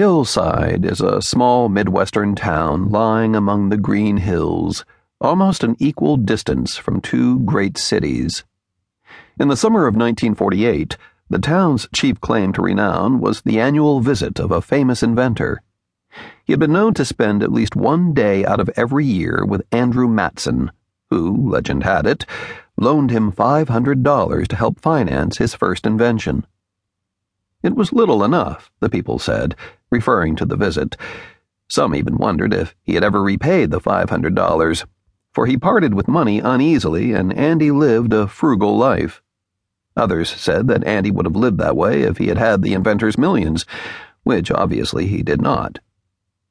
Hillside is a small Midwestern town lying among the green hills, almost an equal distance from two great cities. In the summer of 1948, the town's chief claim to renown was the annual visit of a famous inventor. He had been known to spend at least one day out of every year with Andrew Mattson, who, legend had it, loaned him $500 to help finance his first invention. It was little enough, the people said, referring to the visit. Some even wondered if he had ever repaid the $500, for he parted with money uneasily and Andy lived a frugal life. Others said that Andy would have lived that way if he had had the inventor's millions, which obviously he did not.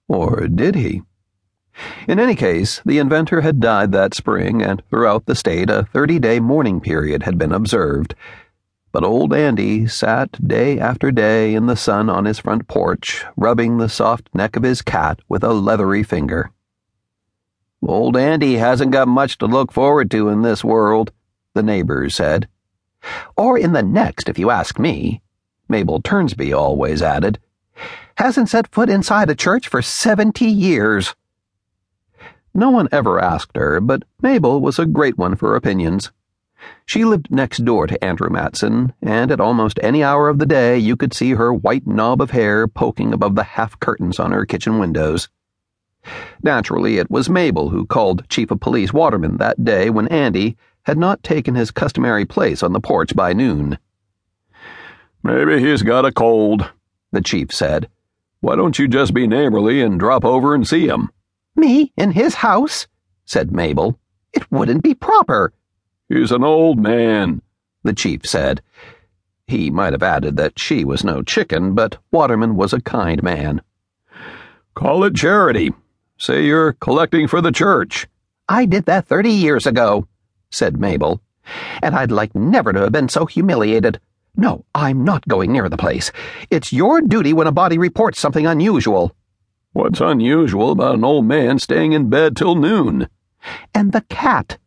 Or did he? In any case, the inventor had died that spring, and throughout the state a 30-day mourning period had been observed. But old Andy sat day after day in the sun on his front porch, rubbing the soft neck of his cat with a leathery finger. "Old Andy hasn't got much to look forward to in this world," the neighbors said. "Or in the next, if you ask me," Mabel Turnsby always added. "Hasn't set foot inside a church for 70 years." No one ever asked her, but Mabel was a great one for opinions. She lived next door to Andrew Mattson, and at almost any hour of the day you could see her white knob of hair poking above the half-curtains on her kitchen windows. Naturally, it was Mabel who called Chief of Police Waterman that day when Andy had not taken his customary place on the porch by noon. "Maybe he's got a cold," the chief said. "Why don't you just be neighborly and drop over and see him?" "Me in his house?" said Mabel. "It wouldn't be proper." "He's an old man," the chief said. He might have added that she was no chicken, but Waterman was a kind man. "Call it charity. Say you're collecting for the church." "I did that 30 years ago, said Mabel, "and I'd like never to have been so humiliated. No, I'm not going near the place. It's your duty when a body reports something unusual." "What's unusual about an old man staying in bed till noon?" "And the cat.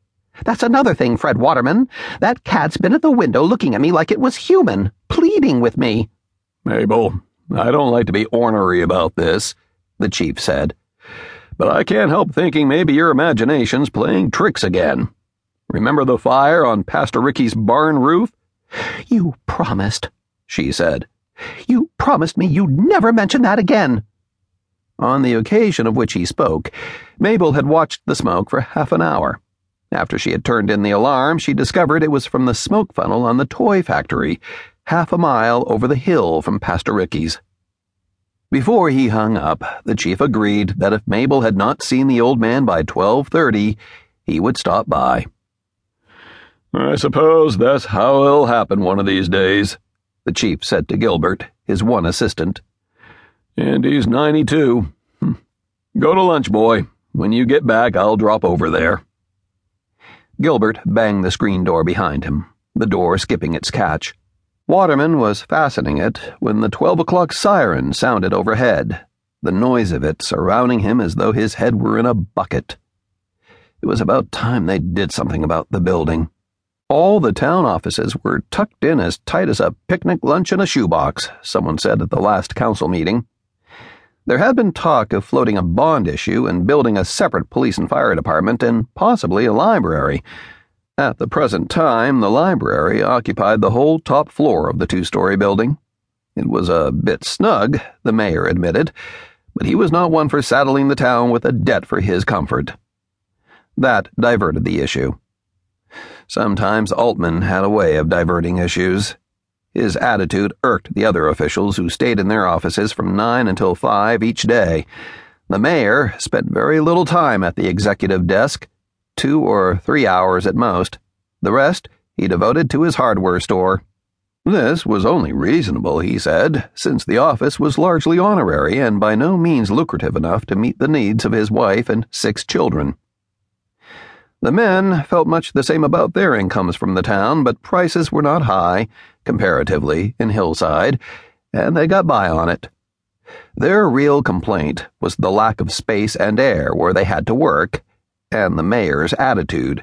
That's another thing, Fred Waterman. That cat's been at the window looking at me like it was human, pleading with me." "Mabel, I don't like to be ornery about this," the chief said, "but I can't help thinking maybe your imagination's playing tricks again. Remember the fire on Pastor Ricky's barn roof?" "You promised," she said. "You promised me you'd never mention that again." On the occasion of which he spoke, Mabel had watched the smoke for half an hour. After she had turned in the alarm, she discovered it was from the smoke funnel on the toy factory, half a mile over the hill from Pastor Ricky's. Before he hung up, the chief agreed that if Mabel had not seen the old man by 12:30, he would stop by. "I suppose that's how it'll happen one of these days," the chief said to Gilbert, his one assistant. "And he's 92. Go to lunch, boy. When you get back, I'll drop over there." Gilbert banged the screen door behind him, the door skipping its catch. Waterman was fastening it when the 12 o'clock siren sounded overhead, the noise of it surrounding him as though his head were in a bucket. It was about time they did something about the building. All the town offices were tucked in as tight as a picnic lunch in a shoebox, someone said at the last council meeting. There had been talk of floating a bond issue and building a separate police and fire department and possibly a library. At the present time, the library occupied the whole top floor of the 2-story building. It was a bit snug, the mayor admitted, but he was not one for saddling the town with a debt for his comfort. That diverted the issue. Sometimes Altman had a way of diverting issues. His attitude irked the other officials who stayed in their offices from 9 until 5 each day. The mayor spent very little time at the executive desk, 2 or 3 hours at most. The rest he devoted to his hardware store. This was only reasonable, he said, since the office was largely honorary and by no means lucrative enough to meet the needs of his wife and 6 children. The men felt much the same about their incomes from the town, but prices were not high, comparatively, in Hillside, and they got by on it. Their real complaint was the lack of space and air where they had to work, and the mayor's attitude.